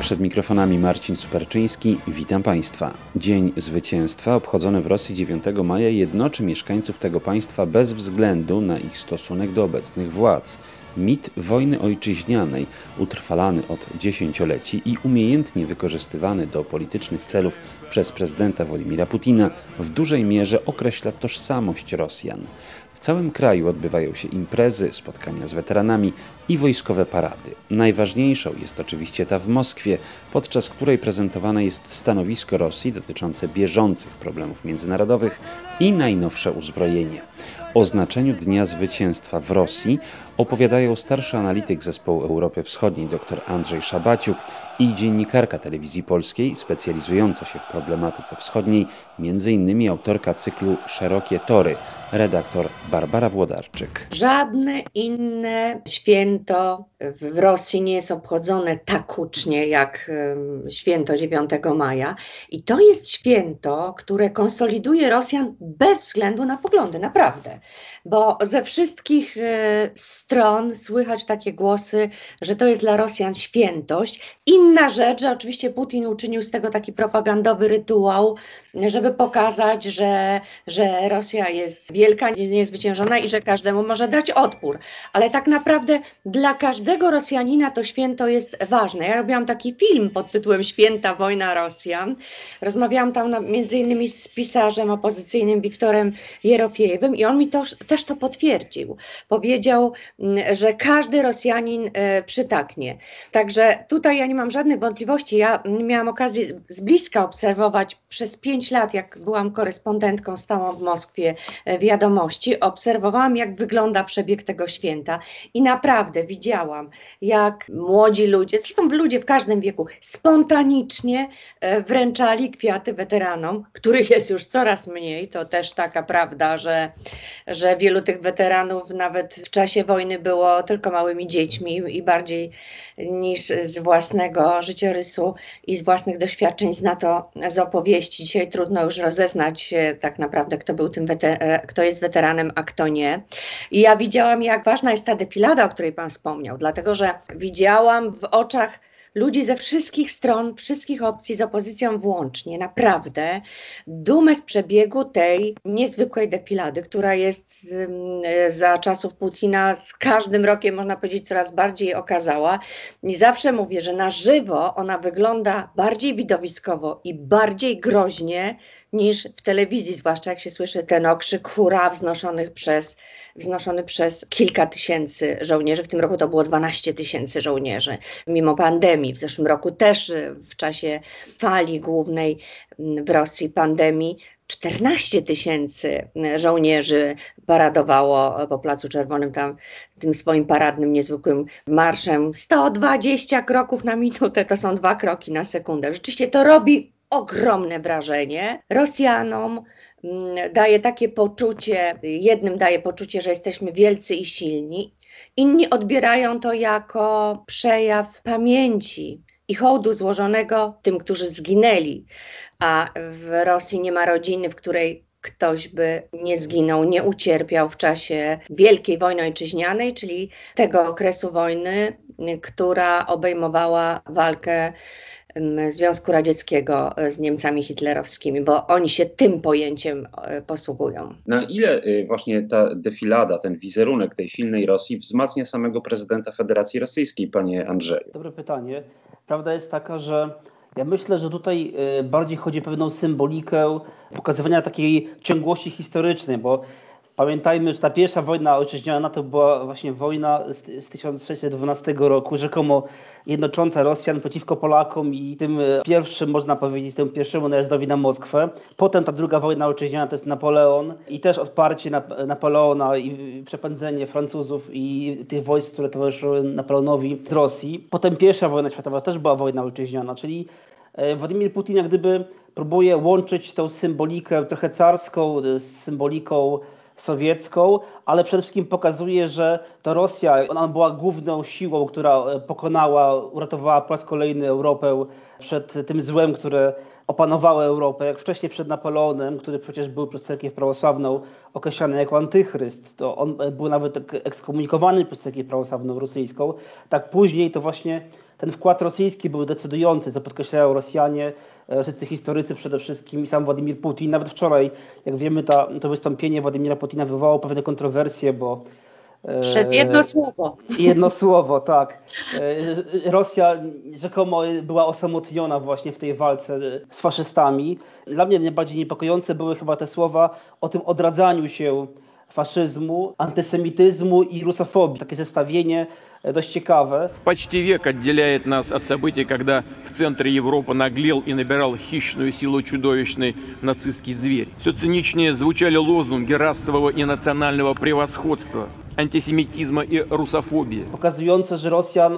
Przed mikrofonami Marcin Superczyński. Witam Państwa. Dzień Zwycięstwa obchodzony w Rosji 9 maja jednoczy mieszkańców tego państwa bez względu na ich stosunek do obecnych władz. Mit wojny ojczyźnianej, utrwalany od dziesięcioleci i umiejętnie wykorzystywany do politycznych celów przez prezydenta Władimira Putina, w dużej mierze określa tożsamość Rosjan. W całym kraju odbywają się imprezy, spotkania z weteranami i wojskowe parady. Najważniejszą jest oczywiście ta w Moskwie, podczas której prezentowane jest stanowisko Rosji dotyczące bieżących problemów międzynarodowych i najnowsze uzbrojenie. O znaczeniu Dnia Zwycięstwa w Rosji opowiadają starszy analityk Zespołu Europy Wschodniej dr Andrzej Szabaciuk i dziennikarka Telewizji Polskiej specjalizująca się w problematyce wschodniej, m.in. autorka cyklu Szerokie Tory, redaktor Barbara Włodarczyk. Żadne inne święto w Rosji nie jest obchodzone tak hucznie jak święto 9 maja. I to jest święto, które konsoliduje Rosjan bez względu na poglądy, naprawdę. Bo ze wszystkich stron słychać takie głosy, że to jest dla Rosjan świętość. Inna rzecz, że oczywiście Putin uczynił z tego taki propagandowy rytuał, żeby pokazać, że Rosja jest wielka, niezwyciężona i że każdemu może dać odpór. Ale tak naprawdę dla każdego Rosjanina to święto jest ważne. Ja robiłam taki film pod tytułem Święta Wojna Rosjan. Rozmawiałam tam m.in. z pisarzem opozycyjnym Wiktorem Jerofiejewym i on mi też to potwierdził. Powiedział, że każdy Rosjanin przytaknie. Także tutaj ja nie mam żadnych wątpliwości. Ja miałam okazję z bliska obserwować przez 5 lat, jak byłam korespondentką stałą w Moskwie wiadomości, obserwowałam, jak wygląda przebieg tego święta i naprawdę widziałam, jak młodzi ludzie, zresztą ludzie w każdym wieku, spontanicznie wręczali kwiaty weteranom, których jest już coraz mniej. To też taka prawda, że wielu tych weteranów nawet w czasie wojny było tylko małymi dziećmi i bardziej niż z własnego życiorysu i z własnych doświadczeń zna to z opowieści. Dzisiaj trudno już rozeznać się tak naprawdę, kto jest weteranem, a kto nie. I ja widziałam, jak ważna jest ta defilada, o której Pan wspomniał, dlatego że widziałam w oczach ludzi ze wszystkich stron, wszystkich opcji, z opozycją włącznie, naprawdę dumę z przebiegu tej niezwykłej defilady, która jest za czasów Putina z każdym rokiem, można powiedzieć, coraz bardziej okazała. I zawsze mówię, że na żywo ona wygląda bardziej widowiskowo i bardziej groźnie niż w telewizji, zwłaszcza jak się słyszy ten okrzyk hura wznoszony przez kilka tysięcy żołnierzy. W tym roku to było 12 tysięcy żołnierzy. Mimo pandemii, w zeszłym roku też w czasie fali głównej w Rosji pandemii 14 tysięcy żołnierzy paradowało po Placu Czerwonym tam tym swoim paradnym, niezwykłym marszem. 120 kroków na minutę, to są 2 kroki na sekundę. Rzeczywiście to robi ogromne wrażenie. Rosjanom daje takie poczucie, jednym daje poczucie, że jesteśmy wielcy i silni, inni odbierają to jako przejaw pamięci i hołdu złożonego tym, którzy zginęli, a w Rosji nie ma rodziny, w której ktoś by nie zginął, nie ucierpiał w czasie Wielkiej Wojny Ojczyźnianej, czyli tego okresu wojny, która obejmowała walkę Związku Radzieckiego z Niemcami hitlerowskimi, bo oni się tym pojęciem posługują. Na ile właśnie ta defilada, ten wizerunek tej silnej Rosji wzmacnia samego prezydenta Federacji Rosyjskiej, panie Andrzeju? Dobre pytanie. Prawda jest taka, że ja myślę, że tutaj bardziej chodzi o pewną symbolikę pokazywania takiej ciągłości historycznej, bo pamiętajmy, że ta pierwsza wojna ojczyźniana to była właśnie wojna z 1612 roku, rzekomo jednocząca Rosjan przeciwko Polakom i tym pierwszym, można powiedzieć, temu pierwszemu najazdowi na Moskwę. Potem ta druga wojna ojczyźniana to jest Napoleon i też odparcie Napoleona i przepędzenie Francuzów i tych wojsk, które towarzyszyły Napoleonowi z Rosji. Potem pierwsza wojna światowa też była wojna ojczyźniana, czyli Władimir Putin jak gdyby próbuje łączyć tą symbolikę trochę carską z symboliką sowiecką, ale przede wszystkim pokazuje, że to Rosja, ona była główną siłą, która pokonała, uratowała po raz kolejny Europę przed tym złem, które opanowało Europę, jak wcześniej przed Napoleonem, który przecież był przez cerkiew prawosławną określany jako antychryst. To on był nawet ekskomunikowany przez cerkiew prawosławną rosyjską. Tak później to właśnie ten wkład rosyjski był decydujący, co podkreślają Rosjanie, wszyscy historycy przede wszystkim i sam Władimir Putin. Nawet wczoraj, jak wiemy, to wystąpienie Władimira Putina wywołało pewne kontrowersje, bo... Przez jedno słowo. Jedno słowo, tak. Rosja rzekomo była osamotniona właśnie w tej walce z faszystami. Dla mnie najbardziej niepokojące były chyba te słowa o tym odradzaniu się faszyzmu, antysemityzmu i rusofobii. Takie zestawienie dość ciekawe. Почти век отделяет нас от событий, когда в центре Европы наглел и набирал хищную силу чудовищный нацистский зверь. Все циничнее звучали лозунги расового и национального превосходства, антисемитизма и русофобии. Pokazujące, że Rosja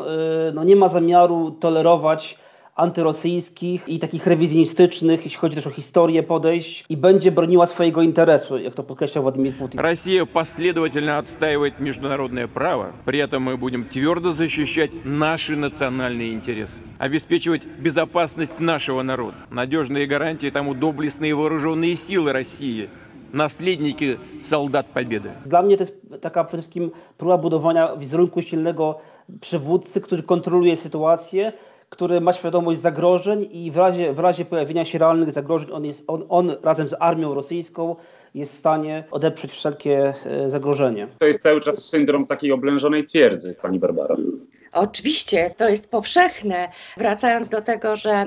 nie ma zamiaru tolerować antyrosyjskich i takich rewizjonistycznych, jeśli chodzi też o historię, podejść i będzie broniła swojego interesu, jak to podkreślał Władimir Putin. Rosja последовательно отстаивает международное право, при этом мы будем твердо защищать наши национальные интересы, обеспечивать безопасность нашего народа. Надежные гарантии тому доблестные вооруженные силы России, наследники солдат победы. Dla mnie to jest taka przede wszystkim próba budowania wizerunku silnego przywódcy, który kontroluje sytuację, który ma świadomość zagrożeń i w razie pojawienia się realnych zagrożeń on razem z armią rosyjską jest w stanie odeprzeć wszelkie zagrożenie. To jest cały czas syndrom takiej oblężonej twierdzy, pani Barbara. Oczywiście, to jest powszechne. Wracając do tego, że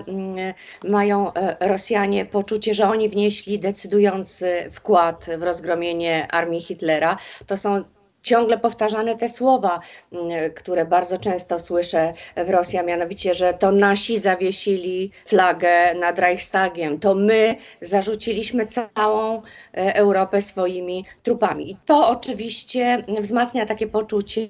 mają Rosjanie poczucie, że oni wnieśli decydujący wkład w rozgromienie armii Hitlera, to są ciągle powtarzane te słowa, które bardzo często słyszę w Rosji, a mianowicie, że to nasi zawiesili flagę nad Reichstagiem, to my zarzuciliśmy całą Europę swoimi trupami. I to oczywiście wzmacnia takie poczucie,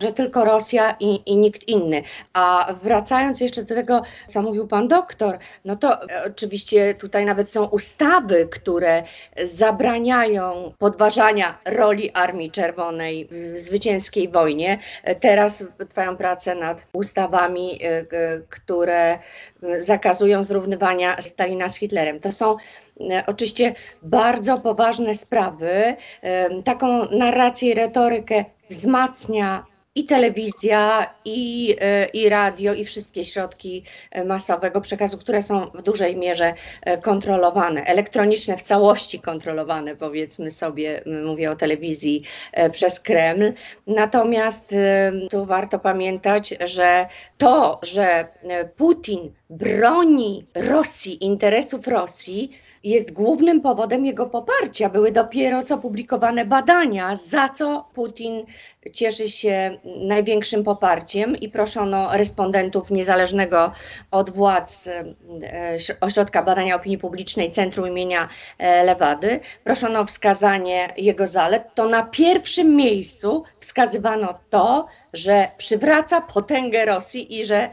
że tylko Rosja i nikt inny. A wracając jeszcze do tego, co mówił pan doktor, no to oczywiście tutaj nawet są ustawy, które zabraniają podważania roli Armii Czerwonej w zwycięskiej wojnie. Teraz trwają prace nad ustawami, które zakazują zrównywania Stalina z Hitlerem. To są oczywiście bardzo poważne sprawy. Taką narrację i retorykę wzmacnia i telewizja, i radio, i wszystkie środki masowego przekazu, które są w dużej mierze kontrolowane, elektroniczne w całości kontrolowane, powiedzmy sobie, mówię o telewizji, przez Kreml. Natomiast tu warto pamiętać, że to, że Putin broni Rosji, interesów Rosji, jest głównym powodem jego poparcia. Były dopiero co publikowane badania, za co Putin cieszy się największym poparciem i proszono respondentów niezależnego od władz Ośrodka Badania Opinii Publicznej Centrum imienia Lewady, proszono o wskazanie jego zalet. To na pierwszym miejscu wskazywano to, że przywraca potęgę Rosji i że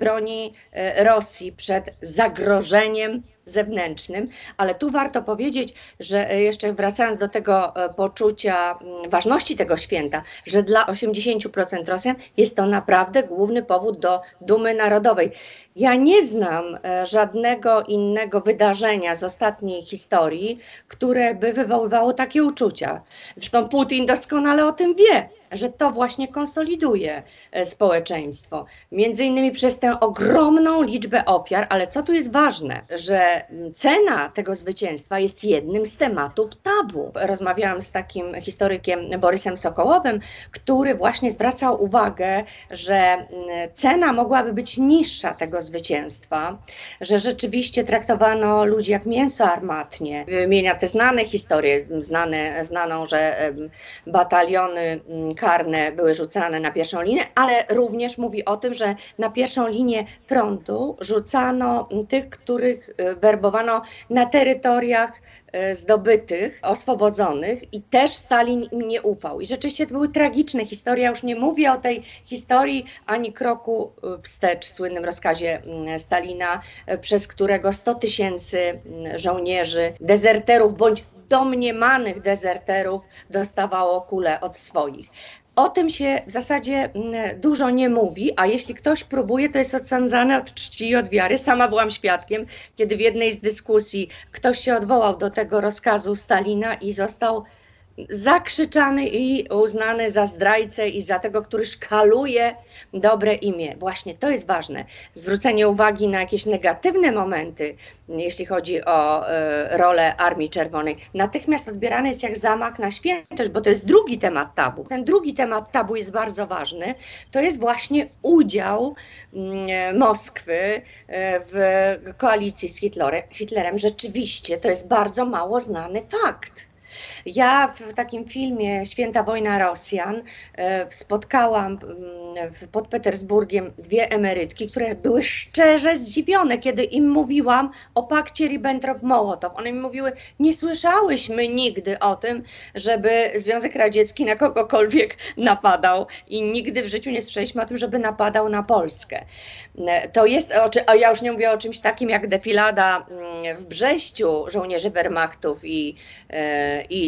broni Rosji przed zagrożeniem zewnętrznym, ale tu warto powiedzieć, że jeszcze wracając do tego poczucia ważności tego święta, że dla 80% Rosjan jest to naprawdę główny powód do dumy narodowej. Ja nie znam żadnego innego wydarzenia z ostatniej historii, które by wywoływało takie uczucia. Zresztą Putin doskonale o tym wie, że to właśnie konsoliduje społeczeństwo. Między innymi przez tę ogromną liczbę ofiar, ale co tu jest ważne, że cena tego zwycięstwa jest jednym z tematów tabu. Rozmawiałam z takim historykiem Borysem Sokołowym, który właśnie zwracał uwagę, że cena mogłaby być niższa tego zwycięstwa, że rzeczywiście traktowano ludzi jak mięso armatnie. Wymienia te znane historie, znaną, że bataliony karne były rzucane na pierwszą linię, ale również mówi o tym, że na pierwszą linię frontu rzucano tych, których werbowano na terytoriach zdobytych, oswobodzonych i też Stalin im nie ufał. I rzeczywiście to były tragiczne historie, ja już nie mówię o tej historii ani kroku wstecz, słynnym rozkazie Stalina, przez którego 100 tysięcy żołnierzy, dezerterów bądź domniemanych dezerterów dostawało kule od swoich. O tym się w zasadzie dużo nie mówi, a jeśli ktoś próbuje, to jest odsądzany od czci i od wiary. Sama byłam świadkiem, kiedy w jednej z dyskusji ktoś się odwołał do tego rozkazu Stalina i został zakrzyczany i uznany za zdrajcę i za tego, który szkaluje dobre imię. Właśnie to jest ważne. Zwrócenie uwagi na jakieś negatywne momenty, jeśli chodzi o rolę Armii Czerwonej, natychmiast odbierane jest jak zamach na świętość, bo to jest drugi temat tabu. Ten drugi temat tabu jest bardzo ważny. To jest właśnie udział Moskwy w koalicji z Hitlerem. Rzeczywiście to jest bardzo mało znany fakt. Ja w takim filmie Święta Wojna Rosjan spotkałam pod Petersburgiem dwie emerytki, które były szczerze zdziwione, kiedy im mówiłam o pakcie Ribbentrop-Mołotow. One mi mówiły, nie słyszałyśmy nigdy o tym, żeby Związek Radziecki na kogokolwiek napadał i nigdy w życiu nie słyszeliśmy o tym, żeby napadał na Polskę. To jest, a ja już nie mówię o czymś takim jak defilada w Brześciu żołnierzy Wehrmachtów i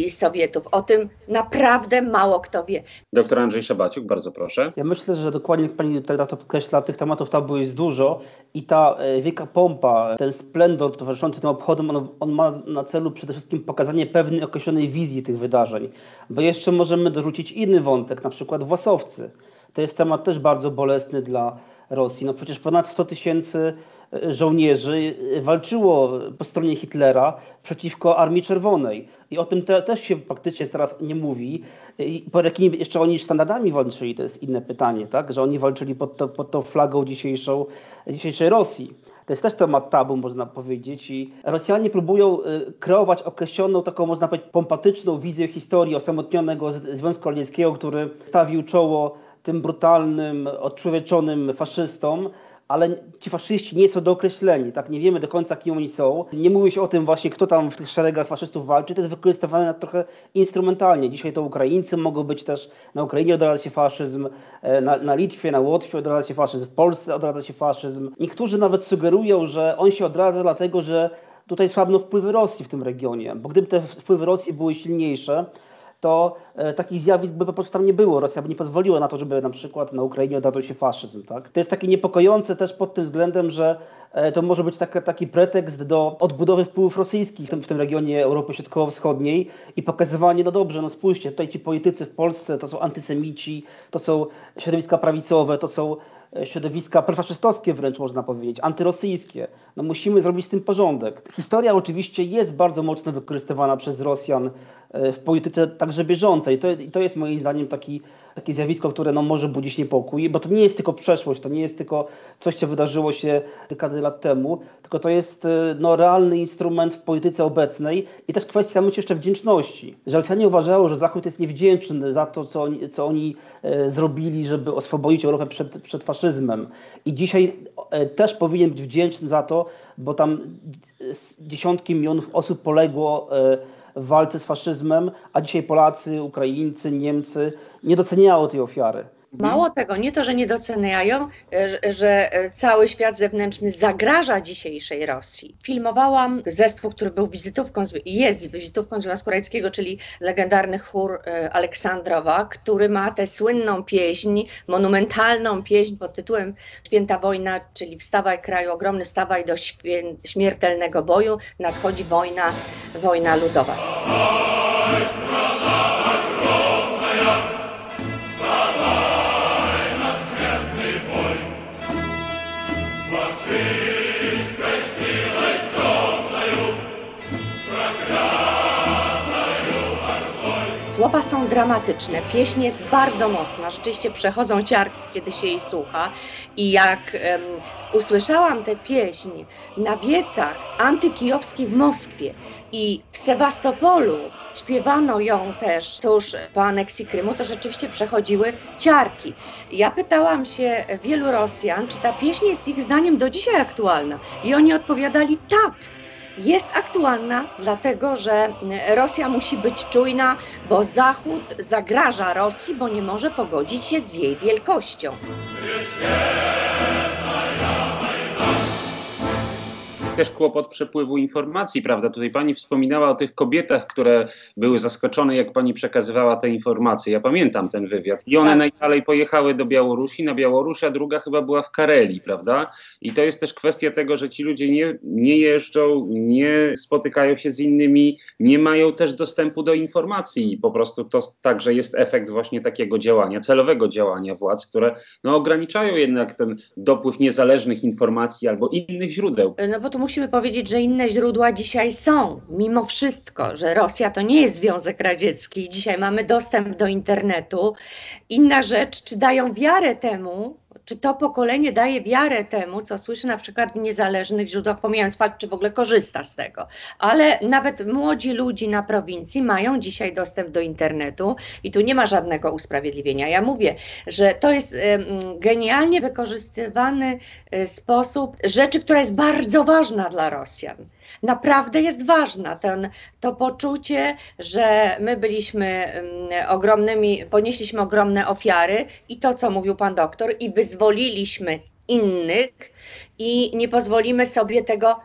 Sowietów. O tym naprawdę mało kto wie. Doktor Andrzej Szabaciuk, bardzo proszę. Ja myślę, że dokładnie jak pani to podkreśla, tych tematów tabu jest dużo i ta wielka pompa, ten splendor towarzyszący tym obchodom, on ma na celu przede wszystkim pokazanie pewnej określonej wizji tych wydarzeń. Bo jeszcze możemy dorzucić inny wątek, na przykład Własowcy. To jest temat też bardzo bolesny dla Rosji. No przecież ponad 100 tysięcy żołnierzy walczyło po stronie Hitlera przeciwko Armii Czerwonej. I o tym też się praktycznie teraz nie mówi. I pod jakimi jeszcze oni standardami walczyli, to jest inne pytanie, tak? Że oni walczyli pod tą flagą dzisiejszej Rosji. To jest też temat tabu, można powiedzieć. I Rosjanie próbują kreować określoną, taką można powiedzieć, pompatyczną wizję historii osamotnionego Związku Radzieckiego, który stawił czoło tym brutalnym, odczłowieczonym faszystom, ale ci faszyści nie są dookreśleni, tak? Nie wiemy do końca, kim oni są. Nie mówi się o tym właśnie, kto tam w tych szeregach faszystów walczy. To jest wykorzystywane trochę instrumentalnie. Dzisiaj to Ukraińcy mogą być też, na Ukrainie odradza się faszyzm, na Litwie, na Łotwie odradza się faszyzm, w Polsce odradza się faszyzm. Niektórzy nawet sugerują, że on się odradza dlatego, że tutaj słabną wpływy Rosji w tym regionie, bo gdyby te wpływy Rosji były silniejsze, to takich zjawisk by po prostu tam nie było. Rosja by nie pozwoliła na to, żeby na przykład na Ukrainie odradzał się faszyzm. Tak? To jest takie niepokojące też pod tym względem, że to może być taki pretekst do odbudowy wpływów rosyjskich w tym regionie Europy Środkowo-Wschodniej i pokazywanie, no dobrze, no spójrzcie, tutaj ci politycy w Polsce to są antysemici, to są środowiska prawicowe, to są środowiska profaszystowskie wręcz, można powiedzieć, antyrosyjskie. No musimy zrobić z tym porządek. Historia oczywiście jest bardzo mocno wykorzystywana przez Rosjan w polityce także bieżącej. To jest moim zdaniem takie zjawisko, które no, może budzić niepokój, bo to nie jest tylko przeszłość, to nie jest tylko coś, co wydarzyło się dekady lat temu, tylko to jest no, realny instrument w polityce obecnej i też kwestia myślę jeszcze wdzięczności. Że Rosjanie uważają, że Zachód jest niewdzięczny za to, co oni zrobili, żeby oswobodzić Europę przed faszyzmem. I dzisiaj też powinien być wdzięczny za to, bo tam dziesiątki milionów osób poległo w walce z faszyzmem, a dzisiaj Polacy, Ukraińcy, Niemcy nie doceniają tej ofiary. Mało tego, nie to, że nie doceniają, że cały świat zewnętrzny zagraża dzisiejszej Rosji. Filmowałam zespół, który był wizytówką, jest wizytówką Związku Radzieckiego, czyli legendarny chór Aleksandrowa, który ma tę słynną pieśń, monumentalną pieśń pod tytułem Święta Wojna, czyli wstawaj kraju ogromny, wstawaj do śmiertelnego boju, nadchodzi wojna ludowa. Słowa są dramatyczne, pieśń jest bardzo mocna, rzeczywiście przechodzą ciarki, kiedy się jej słucha i jak usłyszałam tę pieśń na wiecach antykijowskich w Moskwie i w Sewastopolu śpiewano ją też tuż po aneksji Krymu, to rzeczywiście przechodziły ciarki. Ja pytałam się wielu Rosjan, czy ta pieśń jest ich zdaniem do dzisiaj aktualna i oni odpowiadali tak. Jest aktualna, dlatego że Rosja musi być czujna, bo Zachód zagraża Rosji, bo nie może pogodzić się z jej wielkością. też kłopot przepływu informacji, prawda? Tutaj pani wspominała o tych kobietach, które były zaskoczone, jak pani przekazywała te informacje. Ja pamiętam ten wywiad. I one najdalej pojechały do Białorusi, na Białorusi, a druga chyba była w Karelii, prawda? I to jest też kwestia tego, że ci ludzie nie jeżdżą, nie spotykają się z innymi, nie mają też dostępu do informacji. I po prostu to także jest efekt właśnie takiego działania, celowego działania władz, które no, ograniczają jednak ten dopływ niezależnych informacji albo innych źródeł. No bo tu musimy powiedzieć, że inne źródła dzisiaj są, mimo wszystko, że Rosja to nie jest Związek Radziecki. Dzisiaj mamy dostęp do internetu. Inna rzecz, czy dają wiarę temu, czy to pokolenie daje wiarę temu, co słyszy na przykład w niezależnych źródłach, pomijając fakt, czy w ogóle korzysta z tego. Ale nawet młodzi ludzie na prowincji mają dzisiaj dostęp do internetu i tu nie ma żadnego usprawiedliwienia. Ja mówię, że to jest genialnie wykorzystywany sposób rzeczy, która jest bardzo ważna dla Rosjan. Naprawdę jest ważna, to poczucie, że my byliśmy ponieśliśmy ogromne ofiary i to, co mówił pan doktor, i wyzwoliliśmy innych i nie pozwolimy sobie tego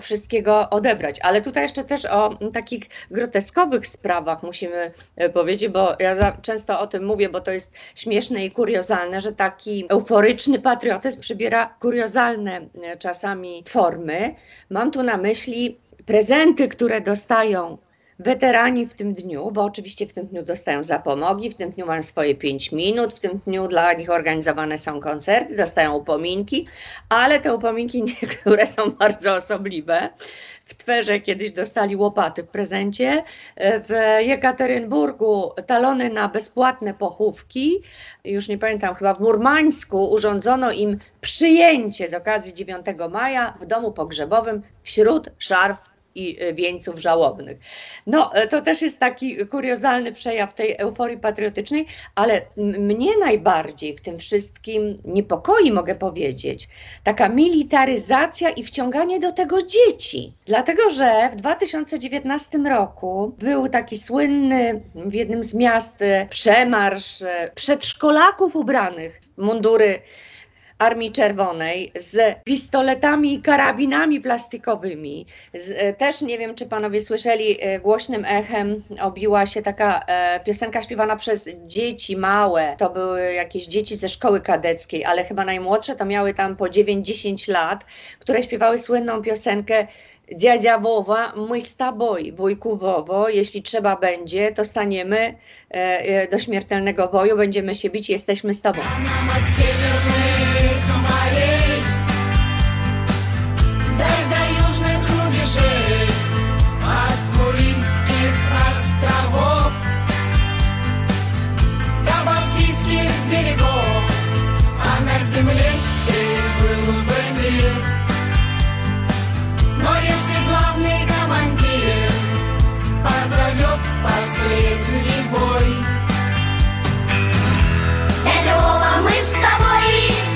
wszystkiego odebrać. Ale tutaj jeszcze też o takich groteskowych sprawach musimy powiedzieć, bo ja często o tym mówię, bo to jest śmieszne i kuriozalne, że taki euforyczny patriotyzm przybiera kuriozalne czasami formy. Mam tu na myśli prezenty, które dostają weterani w tym dniu, bo oczywiście w tym dniu dostają zapomogi, w tym dniu mają swoje 5 minut, w tym dniu dla nich organizowane są koncerty, dostają upominki, ale te upominki niektóre są bardzo osobliwe. W Twerze kiedyś dostali łopaty w prezencie, w Jekaterynburgu talony na bezpłatne pochówki, już nie pamiętam, chyba w Murmańsku urządzono im przyjęcie z okazji 9 maja w domu pogrzebowym wśród szarf i wieńców żałobnych. No to też jest taki kuriozalny przejaw tej euforii patriotycznej, ale mnie najbardziej w tym wszystkim niepokoi, mogę powiedzieć, taka militaryzacja i wciąganie do tego dzieci. Dlatego, że w 2019 roku był taki słynny w jednym z miast przemarsz przedszkolaków ubranych w mundury Armii Czerwonej, z pistoletami i karabinami plastikowymi. Też nie wiem, czy panowie słyszeli, głośnym echem obiła się taka piosenka śpiewana przez dzieci małe. To były jakieś dzieci ze szkoły kadeckiej, ale chyba najmłodsze to miały tam po 9-10 lat, które śpiewały słynną piosenkę Dziadzia Wowa, my z toboj, wujku Wowo, jeśli trzeba będzie, to staniemy do śmiertelnego boju, będziemy się bić, jesteśmy z tobą.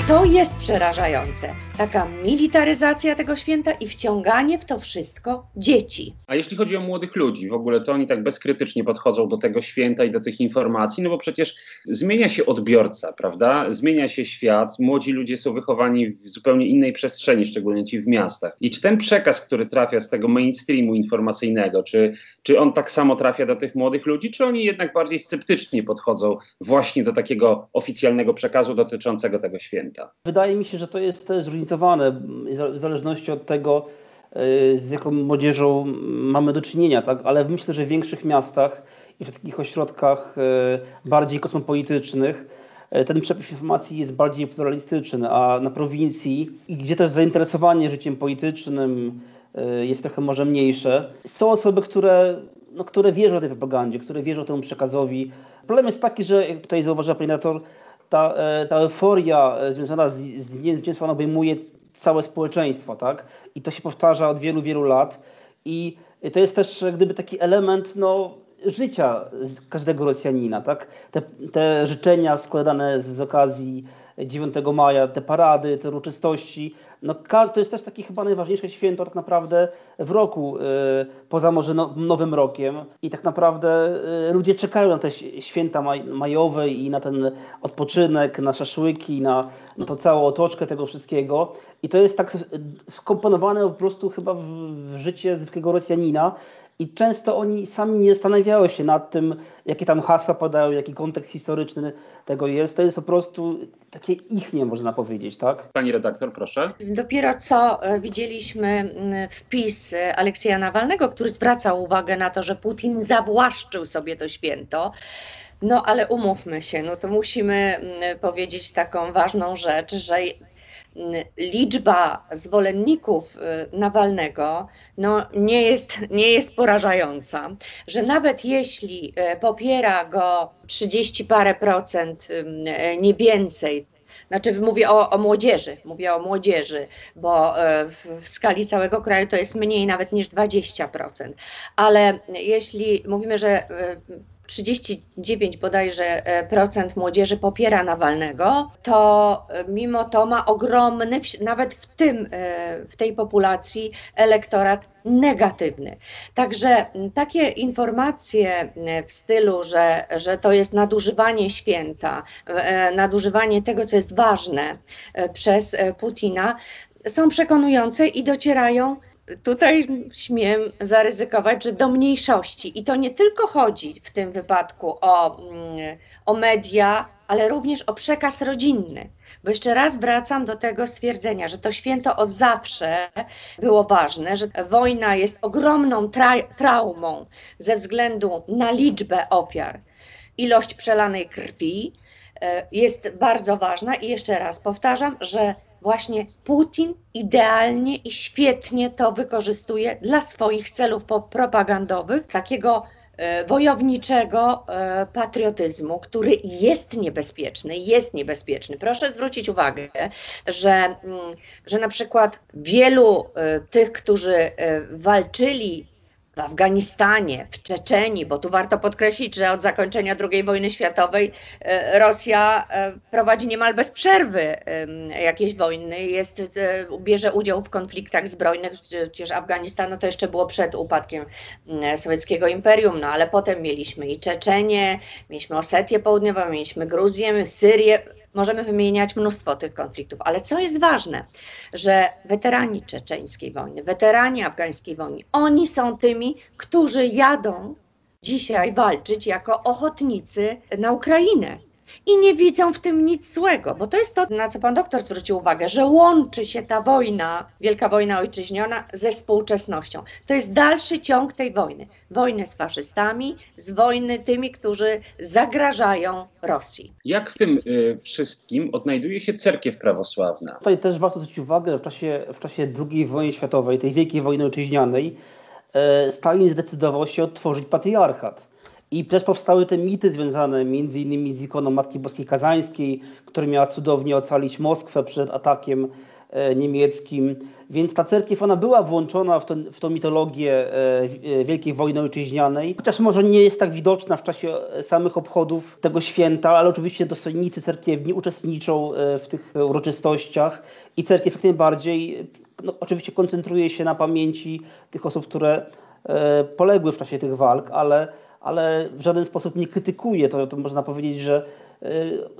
To jest przerażające. Taka militaryzacja tego święta i wciąganie w to wszystko dzieci. A jeśli chodzi o młodych ludzi, w ogóle to oni tak bezkrytycznie podchodzą do tego święta i do tych informacji, no bo przecież zmienia się odbiorca, prawda? Zmienia się świat, młodzi ludzie są wychowani w zupełnie innej przestrzeni, szczególnie ci w miastach. I czy ten przekaz, który trafia z tego mainstreamu informacyjnego, czy on tak samo trafia do tych młodych ludzi, czy oni jednak bardziej sceptycznie podchodzą właśnie do takiego oficjalnego przekazu dotyczącego tego święta? Wydaje mi się, że to jest też zróżnicowane w zależności od tego, z jaką młodzieżą mamy do czynienia, tak? Ale myślę, że w większych miastach i w takich ośrodkach bardziej kosmopolitycznych ten przepływ informacji jest bardziej pluralistyczny, a na prowincji, gdzie też zainteresowanie życiem politycznym jest trochę może mniejsze, są osoby, które wierzą tej propagandzie, które wierzą temu przekazowi. Problem jest taki, że jak tutaj zauważyła pani redaktor, ta euforia związana z Dniem Zwycięstwa obejmuje całe społeczeństwo, tak? I to się powtarza od wielu, wielu lat. I to jest też gdyby taki element życia każdego Rosjanina, tak? Te życzenia składane z okazji 9 maja, te parady, te uroczystości. No, to jest też takie chyba najważniejsze święto tak naprawdę w roku, poza może Nowym Rokiem. I tak naprawdę ludzie czekają na te święta majowe i na ten odpoczynek, na szaszłyki, na tą całą otoczkę tego wszystkiego. I to jest tak wkomponowane po prostu chyba w życie zwykłego Rosjanina. I często oni sami nie zastanawiają się nad tym, jakie tam hasła padają, jaki kontekst historyczny tego jest. To jest po prostu takie ich nie można powiedzieć, tak? Pani redaktor, proszę. Dopiero co widzieliśmy wpis Aleksieja Nawalnego, który zwracał uwagę na to, że Putin zawłaszczył sobie to święto. No ale umówmy się, no to musimy powiedzieć taką ważną rzecz, że liczba zwolenników Nawalnego no, nie jest porażająca, że nawet jeśli popiera go 30 parę procent, nie więcej, znaczy mówię o młodzieży, bo w skali całego kraju to jest mniej nawet niż 20%, ale jeśli mówimy, że 39 bodajże procent młodzieży popiera Nawalnego, to mimo to ma ogromny, nawet w tej populacji, elektorat negatywny. Także takie informacje w stylu, że to jest nadużywanie święta, nadużywanie tego, co jest ważne przez Putina, są przekonujące i docierają. Tutaj śmiem zaryzykować, że do mniejszości. I to nie tylko chodzi w tym wypadku o media, ale również o przekaz rodzinny. Bo jeszcze raz wracam do tego stwierdzenia, że to święto od zawsze było ważne, że wojna jest ogromną traumą ze względu na liczbę ofiar, ilość przelanej krwi jest bardzo ważna. I jeszcze raz powtarzam, że właśnie Putin idealnie i świetnie to wykorzystuje dla swoich celów propagandowych, takiego wojowniczego patriotyzmu, który jest niebezpieczny, jest niebezpieczny. Proszę zwrócić uwagę, że na przykład wielu tych, którzy walczyli w Afganistanie, w Czeczenii, bo tu warto podkreślić, że od zakończenia II wojny światowej Rosja prowadzi niemal bez przerwy jakieś wojny, bierze udział w konfliktach zbrojnych, przecież Afganistan to jeszcze było przed upadkiem sowieckiego imperium, no ale potem mieliśmy i Czeczenię, mieliśmy Osetię Południową, mieliśmy Gruzję, Syrię. Możemy wymieniać mnóstwo tych konfliktów, ale co jest ważne, że weterani czeczeńskiej wojny, weterani afgańskiej wojny, oni są tymi, którzy jadą dzisiaj walczyć jako ochotnicy na Ukrainę. I nie widzą w tym nic złego, bo to jest to, na co pan doktor zwrócił uwagę, że łączy się ta wojna, wielka wojna ojczyźniana ze współczesnością. To jest dalszy ciąg tej wojny. Wojny z faszystami, z wojny tymi, którzy zagrażają Rosji. Jak w tym wszystkim odnajduje się cerkiew prawosławna? Tutaj też warto zwrócić uwagę, że w czasie II wojny światowej, tej wielkiej wojny ojczyźnianej, Stalin zdecydował się odtworzyć patriarchat. I też powstały te mity związane między innymi z ikoną Matki Boskiej Kazańskiej, która miała cudownie ocalić Moskwę przed atakiem niemieckim. Więc ta cerkiew, ona była włączona w tą mitologię Wielkiej Wojny Ojczyźnianej. Chociaż może nie jest tak widoczna w czasie samych obchodów tego święta, ale oczywiście dostojnicy cerkiewni uczestniczą w tych uroczystościach i cerkiew jak najbardziej oczywiście koncentruje się na pamięci tych osób, które poległy w czasie tych walk, ale w żaden sposób nie krytykuje. To można powiedzieć, że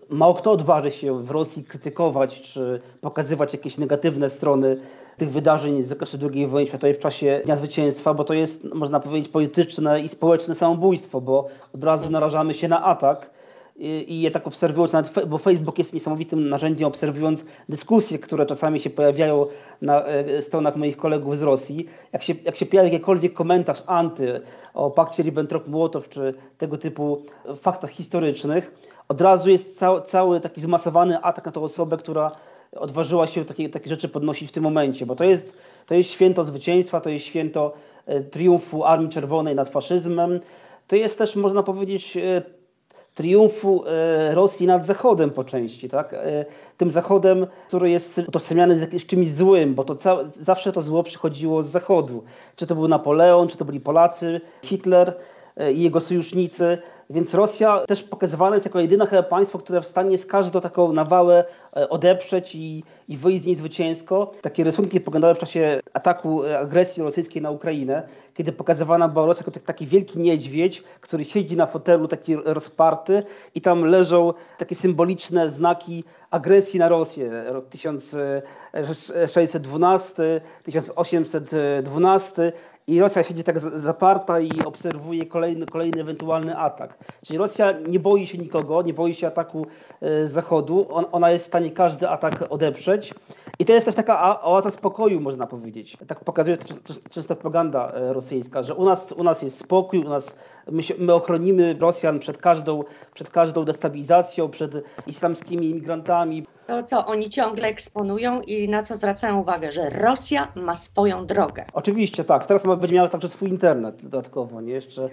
mało kto odważy się w Rosji krytykować czy pokazywać jakieś negatywne strony tych wydarzeń z okresu II wojny światowej w czasie Dnia Zwycięstwa, bo to jest, można powiedzieć, polityczne i społeczne samobójstwo, bo od razu narażamy się na atak i je tak obserwując, bo Facebook jest niesamowitym narzędziem, obserwując dyskusje, które czasami się pojawiają na stronach moich kolegów z Rosji. Jak się pojawia jakikolwiek komentarz o pakcie Ribbentrop-Mołotow czy tego typu faktach historycznych, od razu jest cały taki zmasowany atak na tą osobę, która odważyła się takie rzeczy podnosić w tym momencie, bo to jest święto zwycięstwa, to jest święto triumfu Armii Czerwonej nad faszyzmem. To jest też, można powiedzieć, triumfu Rosji nad Zachodem po części, tak? Tym Zachodem, który jest utożsamiany z czymś złym, bo zawsze to zło przychodziło z Zachodu. Czy to był Napoleon, czy to byli Polacy, Hitler i jego sojusznicy. Więc Rosja też pokazywana jest jako jedyne chyba państwo, które w stanie jest każdą taką nawałę odeprzeć i wyjść z niej zwycięsko. Takie rysunki poglądałem w czasie ataku, agresji rosyjskiej na Ukrainę, kiedy pokazywana była Rosja jako taki wielki niedźwiedź, który siedzi na fotelu taki rozparty i tam leżą takie symboliczne znaki agresji na Rosję. Rok 1612, 1812. I Rosja siedzi tak zaparta i obserwuje kolejny ewentualny atak. Czyli Rosja nie boi się nikogo, nie boi się ataku z Zachodu. Ona jest w stanie każdy atak odeprzeć. I to jest też taka oaza spokoju, można powiedzieć. Tak pokazuje często propaganda rosyjska, że u nas jest spokój, my ochronimy Rosjan przed każdą destabilizacją, przed islamskimi imigrantami. To, co oni ciągle eksponują i na co zwracają uwagę, że Rosja ma swoją drogę. Oczywiście tak. Teraz będzie miała także swój internet dodatkowo, nie? Jeszcze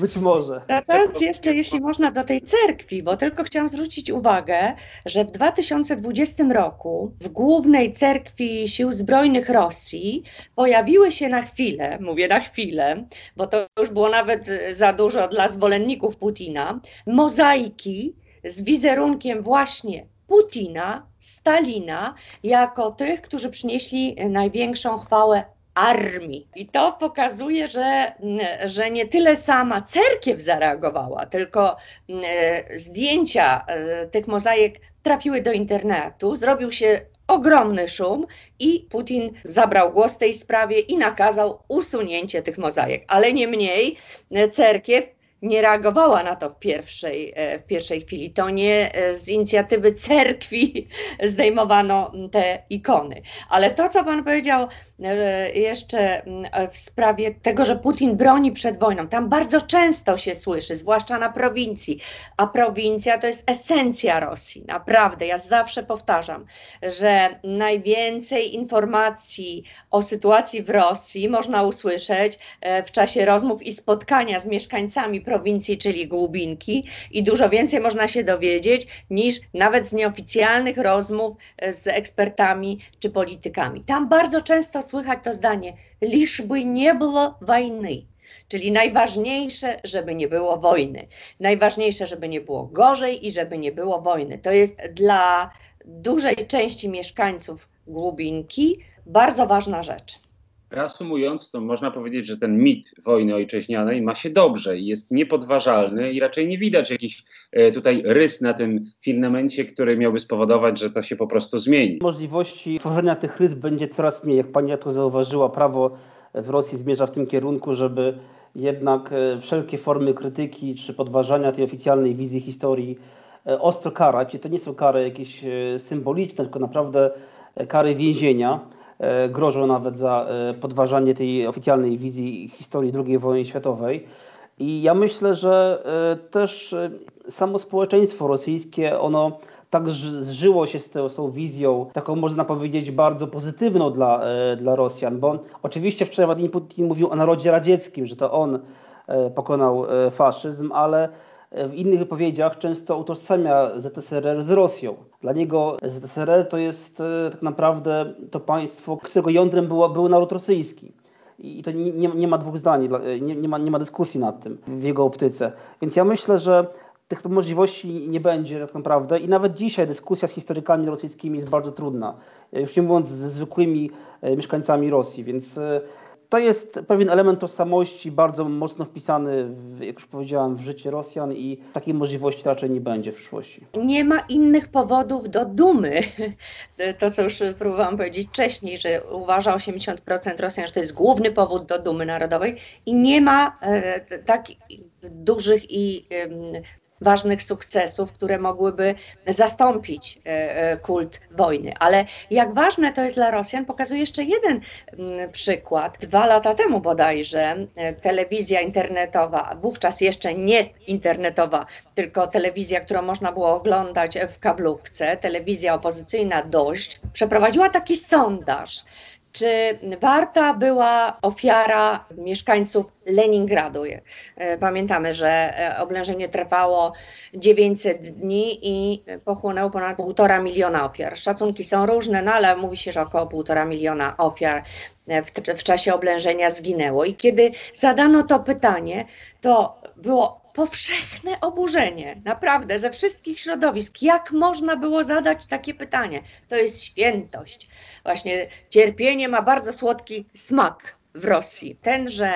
być może. Wracając jeszcze, jeśli można, do tej cerkwi, bo tylko chciałam zwrócić uwagę, że w 2020 roku w głównej cerkwi Sił Zbrojnych Rosji pojawiły się na chwilę, mówię na chwilę, bo to już było nawet za dużo dla zwolenników Putina, mozaiki z wizerunkiem właśnie Putina, Stalina, jako tych, którzy przynieśli największą chwałę armii. I to pokazuje, że nie tyle sama cerkiew zareagowała, tylko zdjęcia tych mozaik trafiły do internetu, zrobił się ogromny szum i Putin zabrał głos w tej sprawie i nakazał usunięcie tych mozaik. Ale niemniej cerkiew nie reagowała na to w pierwszej chwili. To nie z inicjatywy cerkwi zdejmowano te ikony. Ale to, co pan powiedział jeszcze w sprawie tego, że Putin broni przed wojną, tam bardzo często się słyszy, zwłaszcza na prowincji. A prowincja to jest esencja Rosji. Naprawdę, ja zawsze powtarzam, że najwięcej informacji o sytuacji w Rosji można usłyszeć w czasie rozmów i spotkania z mieszkańcami prowincji, czyli Głubinki, i dużo więcej można się dowiedzieć niż nawet z nieoficjalnych rozmów z ekspertami czy politykami. Tam bardzo często słychać to zdanie, liżby nie było wojny, czyli najważniejsze, żeby nie było wojny. Najważniejsze, żeby nie było gorzej i żeby nie było wojny. To jest dla dużej części mieszkańców Głubinki bardzo ważna rzecz. Reasumując, to można powiedzieć, że ten mit wojny ojczyźnianej ma się dobrze i jest niepodważalny i raczej nie widać jakiś tutaj rys na tym firmamencie, który miałby spowodować, że to się po prostu zmieni. Możliwości tworzenia tych rys będzie coraz mniej. Jak pani to zauważyła, prawo w Rosji zmierza w tym kierunku, żeby jednak wszelkie formy krytyki czy podważania tej oficjalnej wizji historii ostro karać. I to nie są kary jakieś symboliczne, tylko naprawdę kary więzienia. Grożą nawet za podważanie tej oficjalnej wizji historii II wojny światowej. I ja myślę, że też samo społeczeństwo rosyjskie, ono tak zżyło się z tą wizją, taką można powiedzieć bardzo pozytywną dla Rosjan, bo oczywiście wczoraj Władimir Putin mówił o narodzie radzieckim, że to on pokonał faszyzm, ale w innych wypowiedziach często utożsamia ZSRR z Rosją. Dla niego ZSRR to jest tak naprawdę to państwo, którego jądrem był naród rosyjski. I to nie ma dwóch zdań, nie ma dyskusji nad tym w jego optyce. Więc ja myślę, że tych możliwości nie będzie tak naprawdę i nawet dzisiaj dyskusja z historykami rosyjskimi jest bardzo trudna. Już nie mówiąc ze zwykłymi mieszkańcami Rosji, więc to jest pewien element tożsamości, bardzo mocno wpisany, jak już powiedziałam, w życie Rosjan i takiej możliwości raczej nie będzie w przyszłości. Nie ma innych powodów do dumy. To, co już próbowałam powiedzieć wcześniej, że uważa 80% Rosjan, że to jest główny powód do dumy narodowej i nie ma tak dużych i ważnych sukcesów, które mogłyby zastąpić kult wojny. Ale jak ważne to jest dla Rosjan, pokazuje jeszcze jeden przykład. 2 lata temu bodajże telewizja internetowa, wówczas jeszcze nie internetowa, tylko telewizja, którą można było oglądać w kablówce, telewizja opozycyjna Dość, przeprowadziła taki sondaż, Czy warta była ofiara mieszkańców Leningradu? Pamiętamy, że oblężenie trwało 900 dni i pochłonęło ponad 1,5 miliona ofiar. Szacunki są różne, no ale mówi się, że około 1,5 miliona ofiar w czasie oblężenia zginęło. I kiedy zadano to pytanie, to było powszechne oburzenie, naprawdę, ze wszystkich środowisk. Jak można było zadać takie pytanie? To jest świętość. Właśnie cierpienie ma bardzo słodki smak w Rosji. Tenże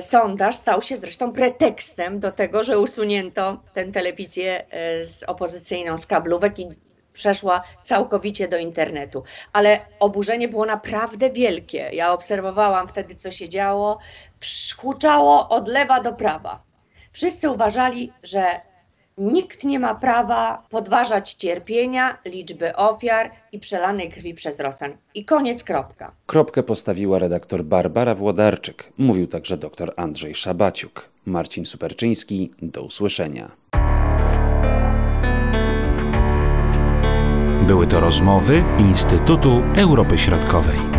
sondaż stał się zresztą pretekstem do tego, że usunięto tę telewizję opozycyjną z kablówek i przeszła całkowicie do internetu. Ale oburzenie było naprawdę wielkie. Ja obserwowałam wtedy, co się działo. Huczało od lewa do prawa. Wszyscy uważali, że nikt nie ma prawa podważać cierpienia, liczby ofiar i przelanej krwi przez Rosjan. I koniec, kropka. Kropkę postawiła redaktor Barbara Włodarczyk. Mówił także dr Andrzej Szabaciuk. Marcin Superczyński, do usłyszenia. Były to rozmowy Instytutu Europy Środkowej.